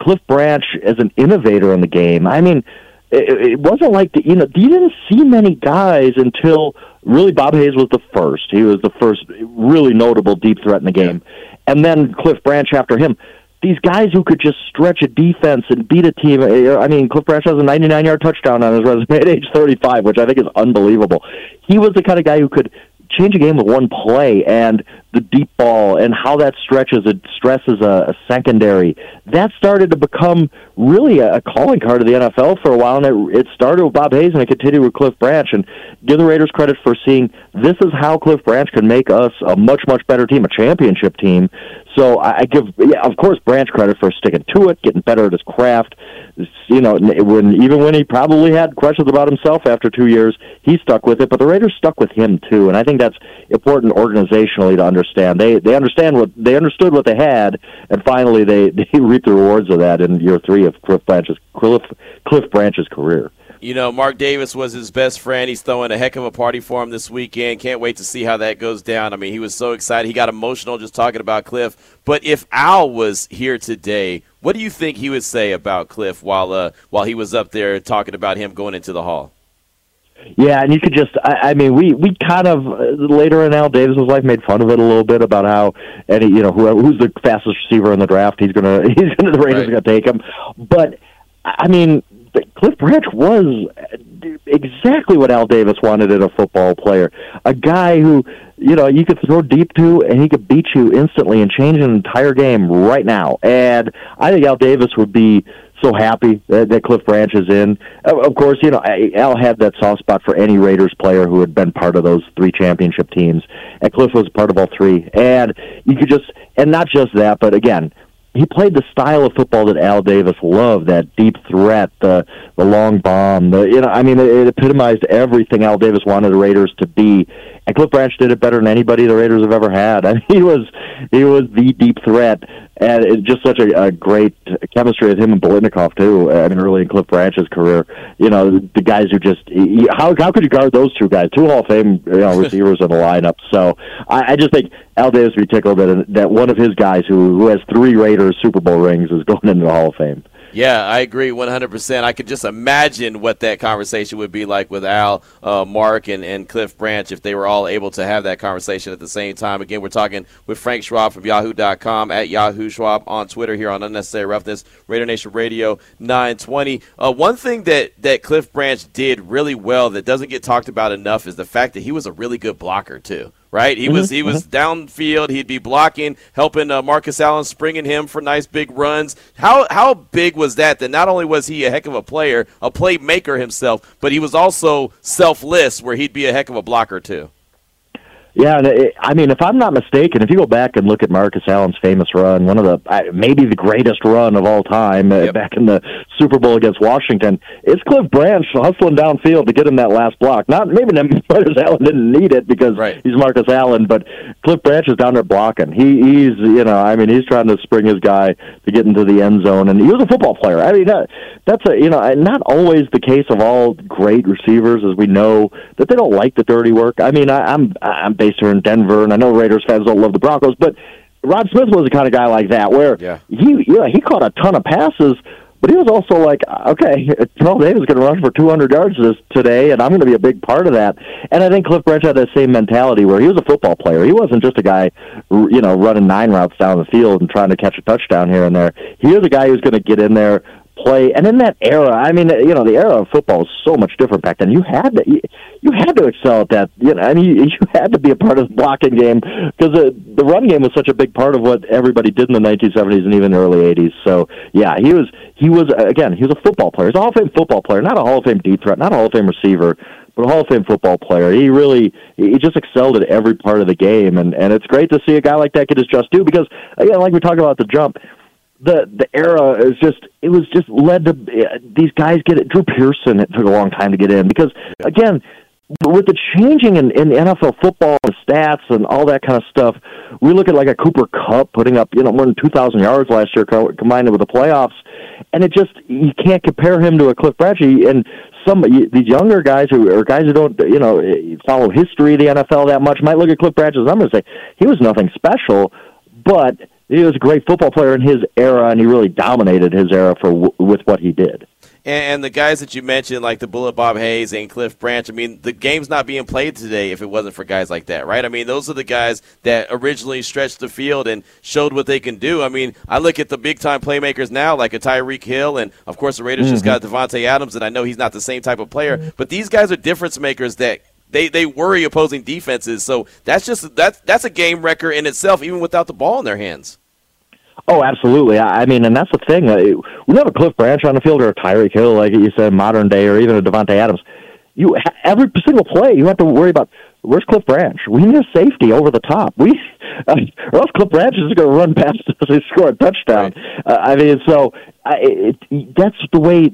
Cliff Branch as an innovator in the game, I mean, it, it wasn't like, the, you know, you didn't see many guys until really Bob Hayes was the first. He was the first really notable deep threat in the game. And then Cliff Branch after him. These guys who could just stretch a defense and beat a team. I mean, Cliff Branch has a ninety-nine yard touchdown on his resume at age thirty-five, which I think is unbelievable. He was the kind of guy who could change a game with one play, and the deep ball and how that stretches, it stresses a, a secondary. That started to become really a, a calling card of the N F L for a while, and it, it started with Bob Hayes and it continued with Cliff Branch. And give the Raiders credit for seeing this is how Cliff Branch could make us a much, much better team, a championship team. So I, I give, yeah, of course, Branch credit for sticking to it, getting better at his craft. You know, when, even when he probably had questions about himself after two years, he stuck with it, but the Raiders stuck with him too, and I think that's important organizationally to understand. Understand they they understand what they understood what they had, and finally they they reap the rewards of that in year three of Cliff Branch's Cliff Cliff Branch's career. You know, Mark Davis was his best friend. He's throwing a heck of a party for him this weekend. Can't wait to see how that goes down. I mean, he was so excited. He got emotional just talking about Cliff. But if Al was here today, what do you think he would say about Cliff while uh, while he was up there talking about him going into the Hall? Yeah, and you could just, I, I mean, we, we kind of, uh, later in Al Davis' life, made fun of it a little bit about how, and he, you know, who, who's the fastest receiver in the draft, he's going to, he's gonna, the Raiders right. are going to take him. But, I mean, Cliff Branch was exactly what Al Davis wanted in a football player, a guy who, you know, you could throw deep to, and he could beat you instantly and change an entire game right now. And I think Al Davis would be so happy that, that Cliff Branch is in. Of course, you know, Al had that soft spot for any Raiders player who had been part of those three championship teams, and Cliff was part of all three. And you could just, and not just that, but again, he played the style of football that Al Davis loved, that deep threat, the the long bomb. The, you know, I mean, it, it epitomized everything Al Davis wanted the Raiders to be. And Cliff Branch did it better than anybody the Raiders have ever had. I mean, he was he was the deep threat, and it, just such a, a great chemistry with him and Biletnikoff too. I mean, early in Cliff Branch's career, you know, the guys who just how how could you guard those two guys, two Hall of Fame you know, receivers in the lineup? So I, I just think Al Davis would be tickled that that one of his guys who who has three Raiders Super Bowl rings is going into the Hall of Fame. Yeah, I agree one hundred percent. I could just imagine what that conversation would be like with Al, uh, Mark, and, and Cliff Branch if they were all able to have that conversation at the same time. Again, we're talking with Frank Schwab from Yahoo dot com, at Yahoo Schwab on Twitter here on Unnecessary Roughness, Raider Nation Radio nine twenty. Uh, one thing that, that Cliff Branch did really well that doesn't get talked about enough is the fact that he was a really good blocker, too. Right, he mm-hmm. was he was downfield. He'd be blocking, helping uh, Marcus Allen, springing him for nice big runs. How how big was that? That not only was he a heck of a player, a playmaker himself, but he was also selfless, where he'd be a heck of a blocker too. Yeah, and it, I mean, if I'm not mistaken, if you go back and look at Marcus Allen's famous run, one of the maybe the greatest run of all time yep. uh, back in the Super Bowl against Washington, it's Cliff Branch hustling downfield to get him that last block. Not maybe Marcus Allen didn't need it because right. he's Marcus Allen, but Cliff Branch is down there blocking. He, he's you know, I mean, he's trying to spring his guy to get into the end zone, and he was a football player. I mean, that, that's a you know, not always the case of all great receivers, as we know, that they don't like the dirty work. I mean, I, I'm I'm based here in Denver, and I know Raiders fans don't love the Broncos, but Rod Smith was the kind of guy like that, where yeah. he yeah he caught a ton of passes, but he was also like, okay, Terrell Davis is going to run for two hundred yards this, today, and I'm going to be a big part of that. And I think Cliff Branch had that same mentality where he was a football player. He wasn't just a guy, you know, running nine routes down the field and trying to catch a touchdown here and there. He was a guy who was going to get in there, play. And in that era, I mean, you know, the era of football was so much different back then. You had to, you, you had to excel at that. You know, I mean, you, you had to be a part of the blocking game because the, the run game was such a big part of what everybody did in the nineteen seventies and even early eighties. So, yeah, he was, he was again, he was a football player. He's a Hall of Fame football player, not a Hall of Fame deep threat, not a Hall of Fame receiver, but a Hall of Fame football player. He really, he just excelled at every part of the game, and, and it's great to see a guy like that get his just due because, again, like we talked about the jump, The the era is just it was just led to uh, these guys get it. Drew Pearson, it took a long time to get in because again, with the changing in, in N F L football and stats and all that kind of stuff, we look at like a Cooper Kupp putting up you know more than two thousand yards last year combined with the playoffs, and it just you can't compare him to a Cliff Branch and some these younger guys who or guys who don't you know follow history of the N F L that much might look at Cliff Branch's numbers and say he was nothing special, but he was a great football player in his era, and he really dominated his era for w- with what he did. And the guys that you mentioned, like the Bullet Bob Hayes and Cliff Branch, I mean, the game's not being played today if it wasn't for guys like that, right? I mean, those are the guys that originally stretched the field and showed what they can do. I mean, I look at the big-time playmakers now, like a Tyreek Hill, and, of course, the Raiders mm-hmm. just got Davante Adams, and I know he's not the same type of player, mm-hmm. but these guys are difference makers that – They they worry opposing defenses, so that's just that's that's a game wrecker in itself, even without the ball in their hands. Oh, absolutely. I, I mean, and that's the thing. We have a Cliff Branch on the field or a Tyreek Hill, like you said, modern day, or even a Davante Adams. You every single play, you have to worry about where's Cliff Branch. We need a safety over the top. We uh, or else Cliff Branch is going to run past us and score a touchdown. Right. Uh, I mean, so I, it, that's the way.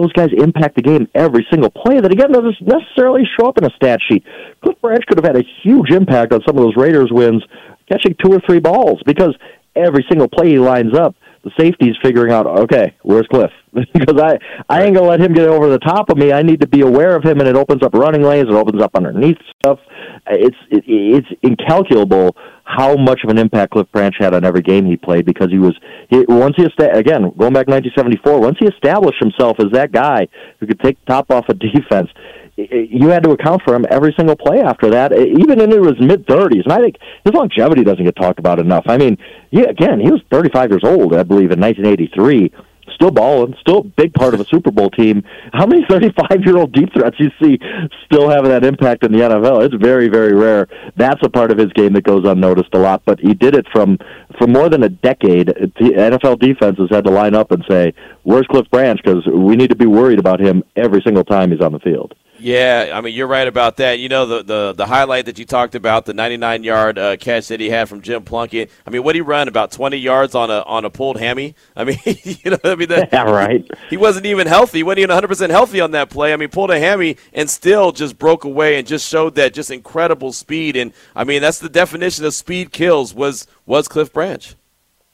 Those guys impact the game every single play that, again, doesn't necessarily show up in a stat sheet. Cliff Branch could have had a huge impact on some of those Raiders wins, catching two or three balls, because every single play he lines up, the safety's figuring out, okay, where's Cliff? Because I, I ain't going to let him get over the top of me. I need to be aware of him, and it opens up running lanes. It opens up underneath stuff. It's it, it's incalculable how much of an impact Cliff Branch had on every game he played because he was, he, once he, again, going back to nineteen seventy-four, once he established himself as that guy who could take the top off of defense, you had to account for him every single play after that, even into his mid-thirties. And I think his longevity doesn't get talked about enough. I mean, yeah, again, he was thirty-five years old, I believe, in nineteen eighty-three. Still balling, still a big part of a Super Bowl team. How many thirty-five-year-old deep threats you see still having that impact in the N F L? It's very, very rare. That's a part of his game that goes unnoticed a lot, but he did it from, for more than a decade. The N F L defenses had to line up and say, where's Cliff Branch? Because we need to be worried about him every single time he's on the field. Yeah, I mean, you're right about that. You know, the the, the highlight that you talked about, the ninety-nine-yard uh, catch that he had from Jim Plunkett. I mean, what did he run, about twenty yards on a on a pulled hammy? I mean, you know what I mean? That, yeah, right. He, he wasn't even healthy. He wasn't even one hundred percent healthy on that play. I mean, pulled a hammy and still just broke away and just showed that just incredible speed. And, I mean, that's the definition of speed kills was, was Cliff Branch.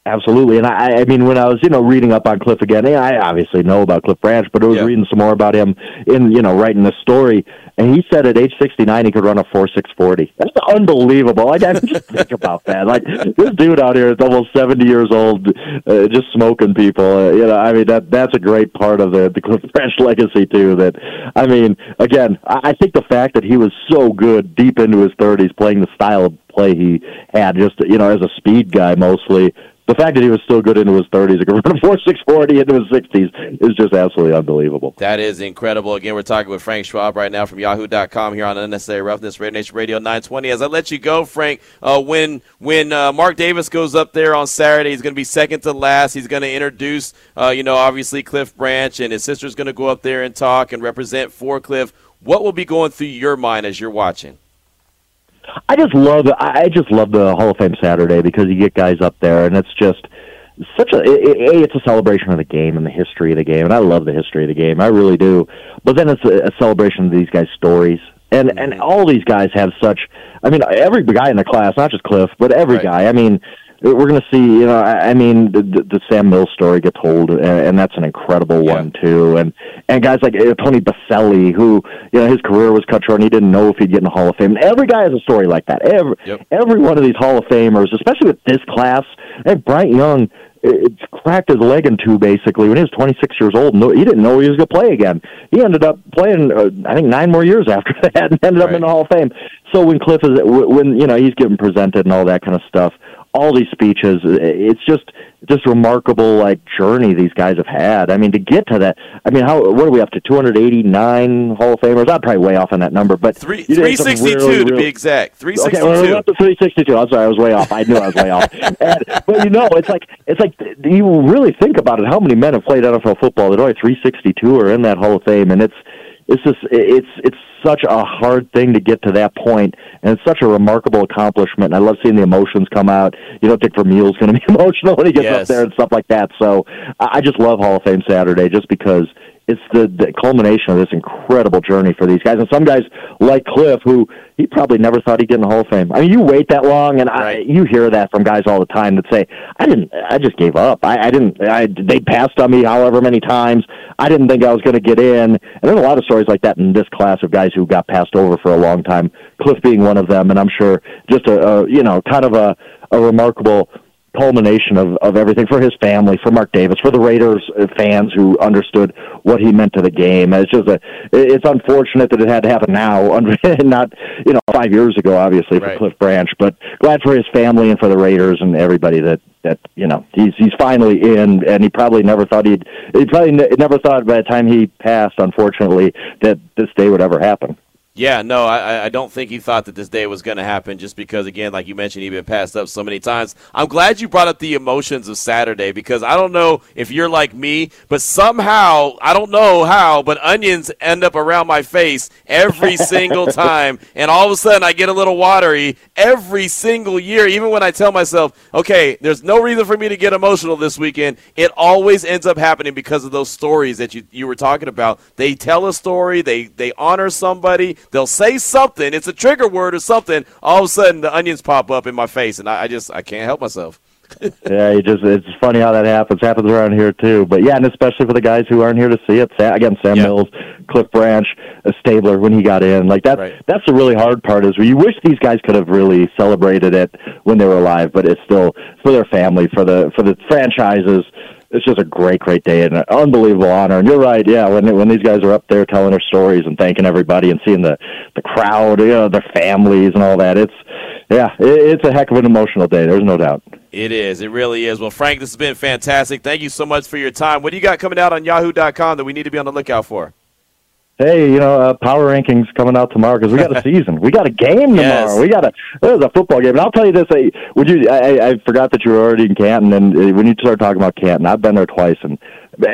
Absolutely, and I, I mean, when I was, you know, reading up on Cliff again, I obviously know about Cliff Branch, but I was yeah. reading some more about him in, you know, writing this story, and he said at age sixty-nine he could run a four six forty. That's unbelievable. Like, I just think about that. Like, this dude out here is almost seventy years old, uh, just smoking people. Uh, you know, I mean, that that's a great part of the, the Cliff Branch legacy, too, that, I mean, again, I, I think the fact that he was so good deep into his thirties playing the style of play he had, just, you know, as a speed guy mostly, the fact that he was still good into his thirties, running four six forty into his sixties, is just absolutely unbelievable. That is incredible. Again, we're talking with Frank Schwab right now from Yahoo dot com here on Unnecessary Roughness, Raider Nation Radio nine twenty. As I let you go, Frank, uh, when when uh, Mark Davis goes up there on Saturday, he's going to be second to last. He's going to introduce, uh, you know, obviously Cliff Branch, and his sister's going to go up there and talk and represent for Cliff. What will be going through your mind as you're watching? I just love I just love the Hall of Fame Saturday because you get guys up there, and it's just such a a it's a celebration of the game and the history of the game, and I love the history of the game, I really do. But then it's a, a celebration of these guys' stories, and and all these guys have such. I mean, every guy in the class, not just Cliff, but every right. guy. I mean, we're going to see, you know, I mean, the, the Sam Mills story gets told, and, and that's an incredible yeah. one, too. And and guys like Tony Baselli, who, you know, his career was cut short, and he didn't know if he'd get in the Hall of Fame. And every guy has a story like that. Every, yep. every one of these Hall of Famers, especially with this class, and Bryant Young, it's cracked his leg in two, basically, when he was twenty-six years old. No, he didn't know he was going to play again. He ended up playing, uh, I think, nine more years after that, and ended right. up in the Hall of Fame. So when Cliff is, when, you know, he's getting presented and all that kind of stuff, all these speeches, it's just just remarkable, like, journey these guys have had. I mean, to get to that, I mean, how what are we up to, two hundred eighty-nine Hall of Famers? I'm probably way off on that number, but Three, three sixty-two really, really, to be exact. three sixty-two. Okay, well, we're up to three sixty-two. I'm sorry, I was way off. I knew I was way off. And, but, you know, it's like, it's like you really think about it, how many men have played N F L football that only three sixty-two are in that Hall of Fame, and it's It's just it's it's such a hard thing to get to that point, and it's such a remarkable accomplishment. And I love seeing the emotions come out. You know, Dick Vermeule's going to be emotional when he gets yes. up there and stuff like that. So I just love Hall of Fame Saturday, just because it's the, the culmination of this incredible journey for these guys. And some guys like Cliff, who he probably never thought he'd get in the Hall of Fame. I mean, you wait that long, and right. I, you hear that from guys all the time that say, I didn't, I just gave up. I, I didn't, I, they passed on me however many times. I didn't think I was going to get in. And there's a lot of stories like that in this class of guys who got passed over for a long time, Cliff being one of them. And I'm sure just a, a you know, kind of a, a remarkable culmination of, of everything for his family, for Mark Davis, for the Raiders fans who understood what he meant to the game. It's just a, it's unfortunate that it had to happen now, not, you know, five years ago, obviously, for right. Cliff Branch, but glad for his family and for the Raiders and everybody that, that, you know, he's, he's finally in, and he probably never thought he'd, he probably ne- never thought by the time he passed, unfortunately, that this day would ever happen. Yeah, no, I, I don't think he thought that this day was going to happen, just because, again, like you mentioned, he'd been passed up so many times. I'm glad you brought up the emotions of Saturday, because I don't know if you're like me, but somehow, I don't know how, but onions end up around my face every single time, and all of a sudden I get a little watery every single year, even when I tell myself, okay, there's no reason for me to get emotional this weekend. It always ends up happening because of those stories that you, you were talking about. They tell a story, they, they honor somebody. They'll say something. It's a trigger word or something. All of a sudden, the onions pop up in my face, and I, I just I can't help myself. yeah, you just it's funny how that happens. Happens around here, too. But, yeah, and especially for the guys who aren't here to see it. Again, Sam yeah. Mills, Cliff Branch, Stabler, when he got in. Like, that, right. that's the really hard part is you wish these guys could have really celebrated it when they were alive, but it's still for their family, for the for the franchises. It's just a great, great day and an unbelievable honor. And you're right, yeah, when when these guys are up there telling their stories and thanking everybody and seeing the, the crowd, you know, their families and all that, it's, yeah, it's a heck of an emotional day. There's no doubt. It is. It really is. Well, Frank, this has been fantastic. Thank you so much for your time. What do you got coming out on Yahoo dot com that we need to be on the lookout for? Hey, you know, uh, power rankings coming out tomorrow because we got a season. We got a game tomorrow. Yes. We got a there's a football game. And I'll tell you this: I, would you? I, I forgot that you were already in Canton, and when you start talking about Canton, I've been there twice. And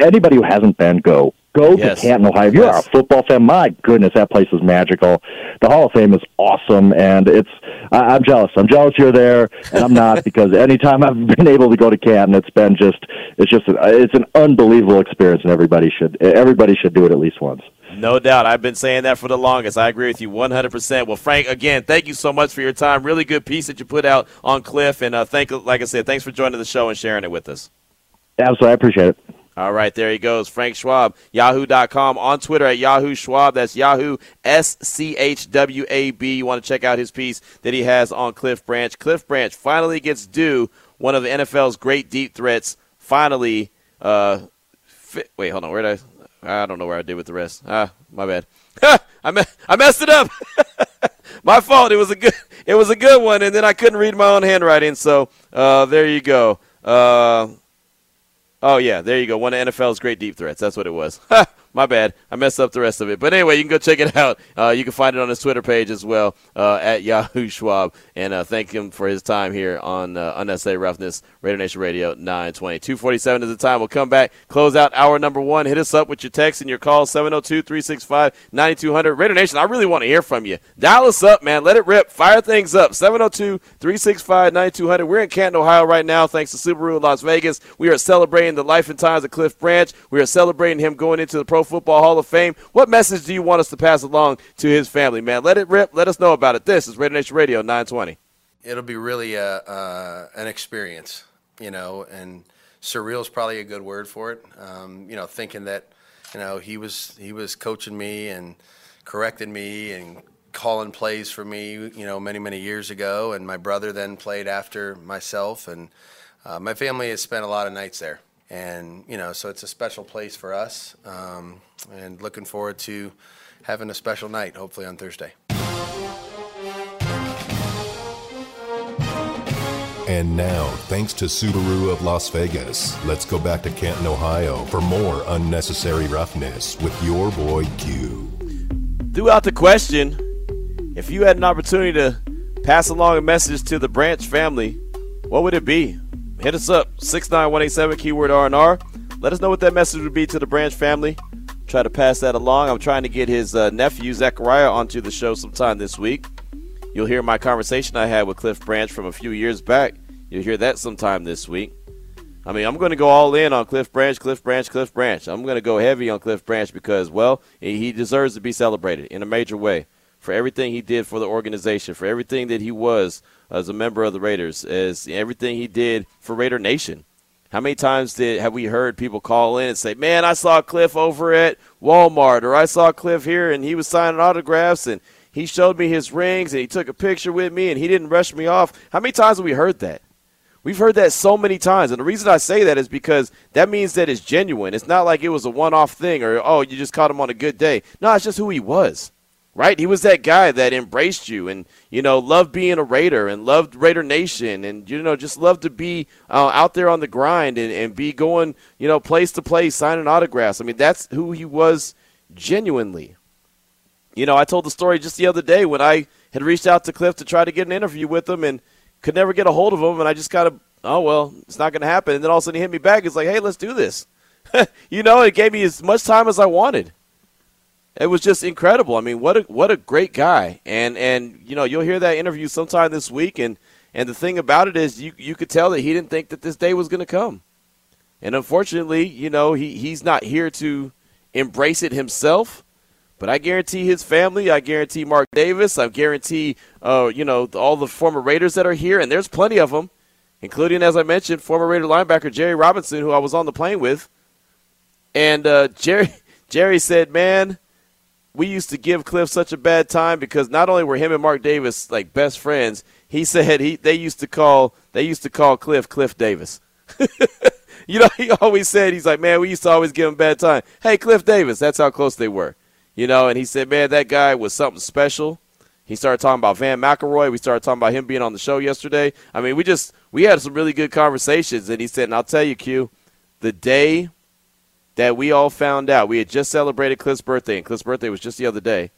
anybody who hasn't been, go go yes. to Canton, Ohio. If you're yes. a football fan, my goodness, that place is magical. The Hall of Fame is awesome, and it's I, I'm jealous. I'm jealous you're there, and I'm not because anytime I've been able to go to Canton, it's been just it's just an, it's an unbelievable experience, and everybody should everybody should do it at least once. No doubt. I've been saying that for the longest. I agree with you one hundred percent. Well, Frank, again, thank you so much for your time. Really good piece that you put out on Cliff. And, uh, thank, like I said, thanks for joining the show and sharing it with us. Absolutely. I appreciate it. All right, there he goes, Frank Schwab, Yahoo dot com, on Twitter at Yahoo Schwab. That's Yahoo, S C H W A B. You want to check out his piece that he has on Cliff Branch. Cliff Branch finally gets due, one of the N F L's great deep threats, finally uh, fit. Wait, hold on, where did I – I don't know where I did with the rest. Ah, my bad. I me- I messed it up. My fault. It was a good. It was a good one, and then I couldn't read my own handwriting. So uh, there you go. Uh, oh yeah, there you go. One of N F L's great deep threats. That's what it was. My bad. I messed up the rest of it. But anyway, you can go check it out. Uh, you can find it on his Twitter page as well uh, at Yahoo Schwab. And uh, thank him for his time here on uh, Unnecessary Roughness, Raider Nation Radio nine twenty. two forty-seven is the time. We'll come back, close out hour number one. Hit us up with your text and your call, seven oh two, three six five, nine two hundred. Raider Nation, I really want to hear from you. Dial us up, man. Let it rip. Fire things up. seven oh two, three six five, nine two hundred. We're in Canton, Ohio right now thanks to Subaru of Las Vegas. We are celebrating the life and times of Cliff Branch. We are celebrating him going into the Pro Football Hall of Fame. What message do you want us to pass along to his family, man? Let it rip. Let us know about it. This is Raider Nation Radio nine twenty. it'll be really a, uh, an experience, you know, and surreal is probably a good word for it. Um, you know, thinking that, you know, he was he was coaching me and correcting me and calling plays for me, you know, many, many years ago. And my brother then played after myself. And uh, my family has spent a lot of nights there. And, you know, so it's a special place for us. Um, and looking forward to having a special night, hopefully on Thursday. And now, thanks to Subaru of Las Vegas, let's go back to Canton, Ohio for more unnecessary roughness with your boy Q. Throughout the question, if you had an opportunity to pass along a message to the Branch family, what would it be? Hit us up, six nine one eight seven, keyword R and R. Let us know what that message would be to the Branch family. Try to pass that along. I'm trying to get his uh, nephew, Zachariah, onto the show sometime this week. You'll hear my conversation I had with Cliff Branch from a few years back. You'll hear that sometime this week. I mean, I'm going to go all in on Cliff Branch, Cliff Branch, Cliff Branch. I'm going to go heavy on Cliff Branch because, well, he deserves to be celebrated in a major way for everything he did for the organization, for everything that he was as a member of the Raiders, as everything he did for Raider Nation. How many times did have we heard people call in and say, man, I saw Cliff over at Walmart, or I saw Cliff here and he was signing autographs and he showed me his rings, and he took a picture with me, and he didn't rush me off. How many times have we heard that? We've heard that so many times, and the reason I say that is because that means that it's genuine. It's not like it was a one-off thing or, oh, you just caught him on a good day. No, it's just who he was, right? He was that guy that embraced you and, you know, loved being a Raider and loved Raider Nation and, you know, just loved to be uh, out there on the grind and, and be going, you know, place to place, signing autographs. I mean, that's who he was genuinely. You know, I told the story just the other day when I had reached out to Cliff to try to get an interview with him and could never get a hold of him. And I just kind of, oh, well, it's not going to happen. And then all of a sudden he hit me back. It's like, hey, let's do this. You know, it gave me as much time as I wanted. It was just incredible. I mean, what a what a great guy. And, and you know, you'll hear that interview sometime this week. And, and the thing about it is you, you could tell that he didn't think that this day was going to come. And unfortunately, you know, he, he's not here to embrace it himself. But I guarantee his family, I guarantee Mark Davis, I guarantee, uh, you know, all the former Raiders that are here, and there's plenty of them, including, as I mentioned, former Raider linebacker Jerry Robinson, who I was on the plane with. And uh, Jerry, Jerry said, man, we used to give Cliff such a bad time because not only were him and Mark Davis, like, best friends, he said he they used to call they used to call Cliff Cliff Davis. You know, he always said, he's like, man, we used to always give him bad time. Hey, Cliff Davis, that's how close they were. You know, and he said, man, that guy was something special. He started talking about Van McElroy. We started talking about him being on the show yesterday. I mean, we just we had some really good conversations. And he said, and I'll tell you, Q, the day that we all found out, we had just celebrated Cliff's birthday, and Cliff's birthday was just the other day.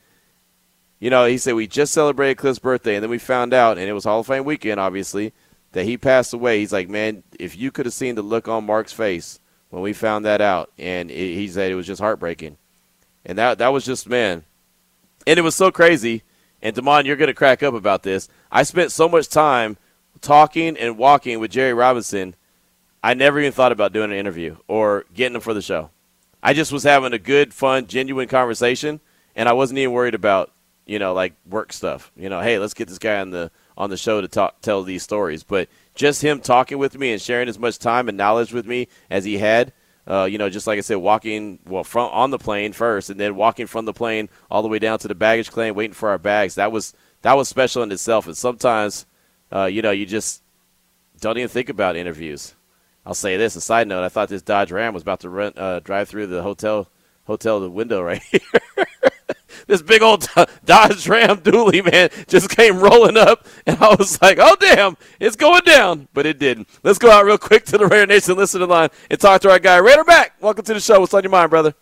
You know, he said, we just celebrated Cliff's birthday, and then we found out, and it was Hall of Fame weekend, obviously, that he passed away. He's like, man, if you could have seen the look on Mark's face when we found that out, and it, he said it was just heartbreaking. And that that was just, man. And it was so crazy. And, Damon, you're going to crack up about this. I spent so much time talking and walking with Jerry Robinson, I never even thought about doing an interview or getting him for the show. I just was having a good, fun, genuine conversation, and I wasn't even worried about, you know, like work stuff. You know, hey, let's get this guy on the on the show to talk, tell these stories. But just him talking with me and sharing as much time and knowledge with me as he had, Uh, you know, just like I said, walking well from on the plane first, and then walking from the plane all the way down to the baggage claim, waiting for our bags. That was that was special in itself. And sometimes, uh, you know, you just don't even think about interviews. I'll say this: a side note, I thought this Dodge Ram was about to run, uh, drive through the hotel hotel the window right here. This big old Dodge Ram dually, man, just came rolling up, and I was like, oh, damn, it's going down. But it didn't. Let's go out real quick to the Raider Nation listening line and talk to our guy, Raider Mac. Welcome to the show. What's on your mind, brother?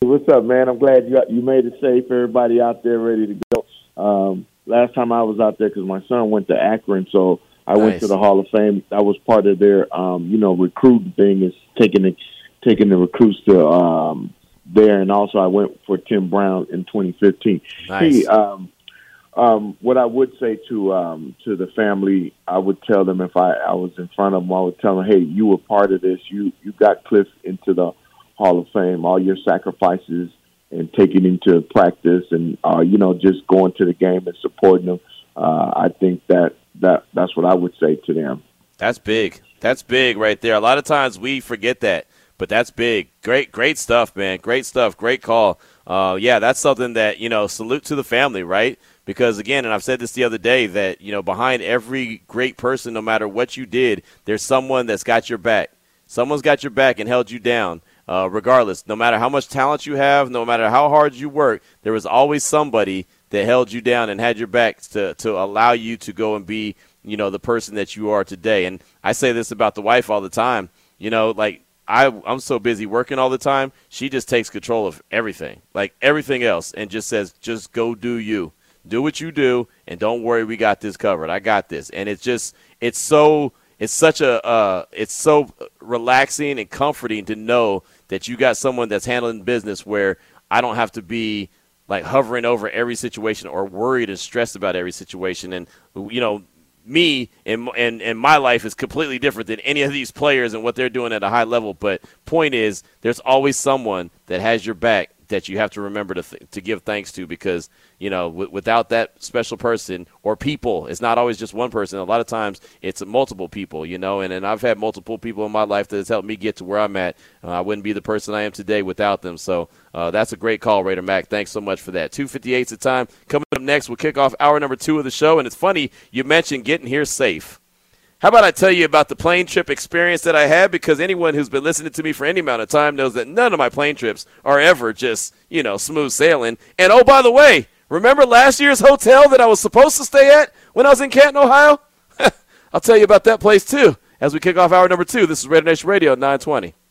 What's up, man? I'm glad you got, you made it safe. Everybody out there ready to go. Um, last time I was out there because my son went to Akron, so I nice. went to the Hall of Fame. I was part of their, um, you know, recruiting thing is taking the, taking the recruits to um, – there, and also I went for Tim Brown in twenty fifteen. Nice. He, um, um, what I would say to um, to the family, I would tell them if I, I was in front of them, I would tell them, hey, you were part of this. You you got Cliff into the Hall of Fame. All your sacrifices and taking him to practice and, uh, you know, just going to the game and supporting him. Uh, I think that that that's what I would say to them. That's big. That's big right there. A lot of times we forget that, but that's big. Great, great stuff, man. Great stuff. Great call. Uh, yeah, that's something that, you know, salute to the family, right? Because, again, and I've said this the other day, that, you know, behind every great person, no matter what you did, there's someone that's got your back. Someone's got your back and held you down, uh, regardless. No matter how much talent you have, no matter how hard you work, there was always somebody that held you down and had your back to, to allow you to go and be, you know, the person that you are today. And I say this about the wife all the time. You know, like, I, I'm so busy working all the time, she just takes control of everything, like everything else, and just says, just go do you. Do what you do, and don't worry, we got this covered. I got this. And it's just, it's so, it's such a, uh, it's so relaxing and comforting to know that you got someone that's handling business where I don't have to be, like, hovering over every situation or worried and stressed about every situation. And, you know, me and, and and my life is completely different than any of these players and what they're doing at a high level. But point is, there's always someone that has your back that you have to remember to th- to give thanks to, because, you know, w- without that special person or people, it's not always just one person. A lot of times it's multiple people, you know, and, and I've had multiple people in my life that has helped me get to where I'm at. Uh, I wouldn't be the person I am today without them. So uh, that's a great call, Raider Mac. Thanks so much for that. two fifty-eight's the time. Coming up next, we'll kick off hour number two of the show. And it's funny, you mentioned getting here safe. How about I tell you about the plane trip experience that I had? Because anyone who's been listening to me for any amount of time knows that none of my plane trips are ever just, you know, smooth sailing. And, oh, by the way, remember last year's hotel that I was supposed to stay at when I was in Canton, Ohio? I'll tell you about that place, too, as we kick off hour number two. This is Raider Nation Radio nine twenty.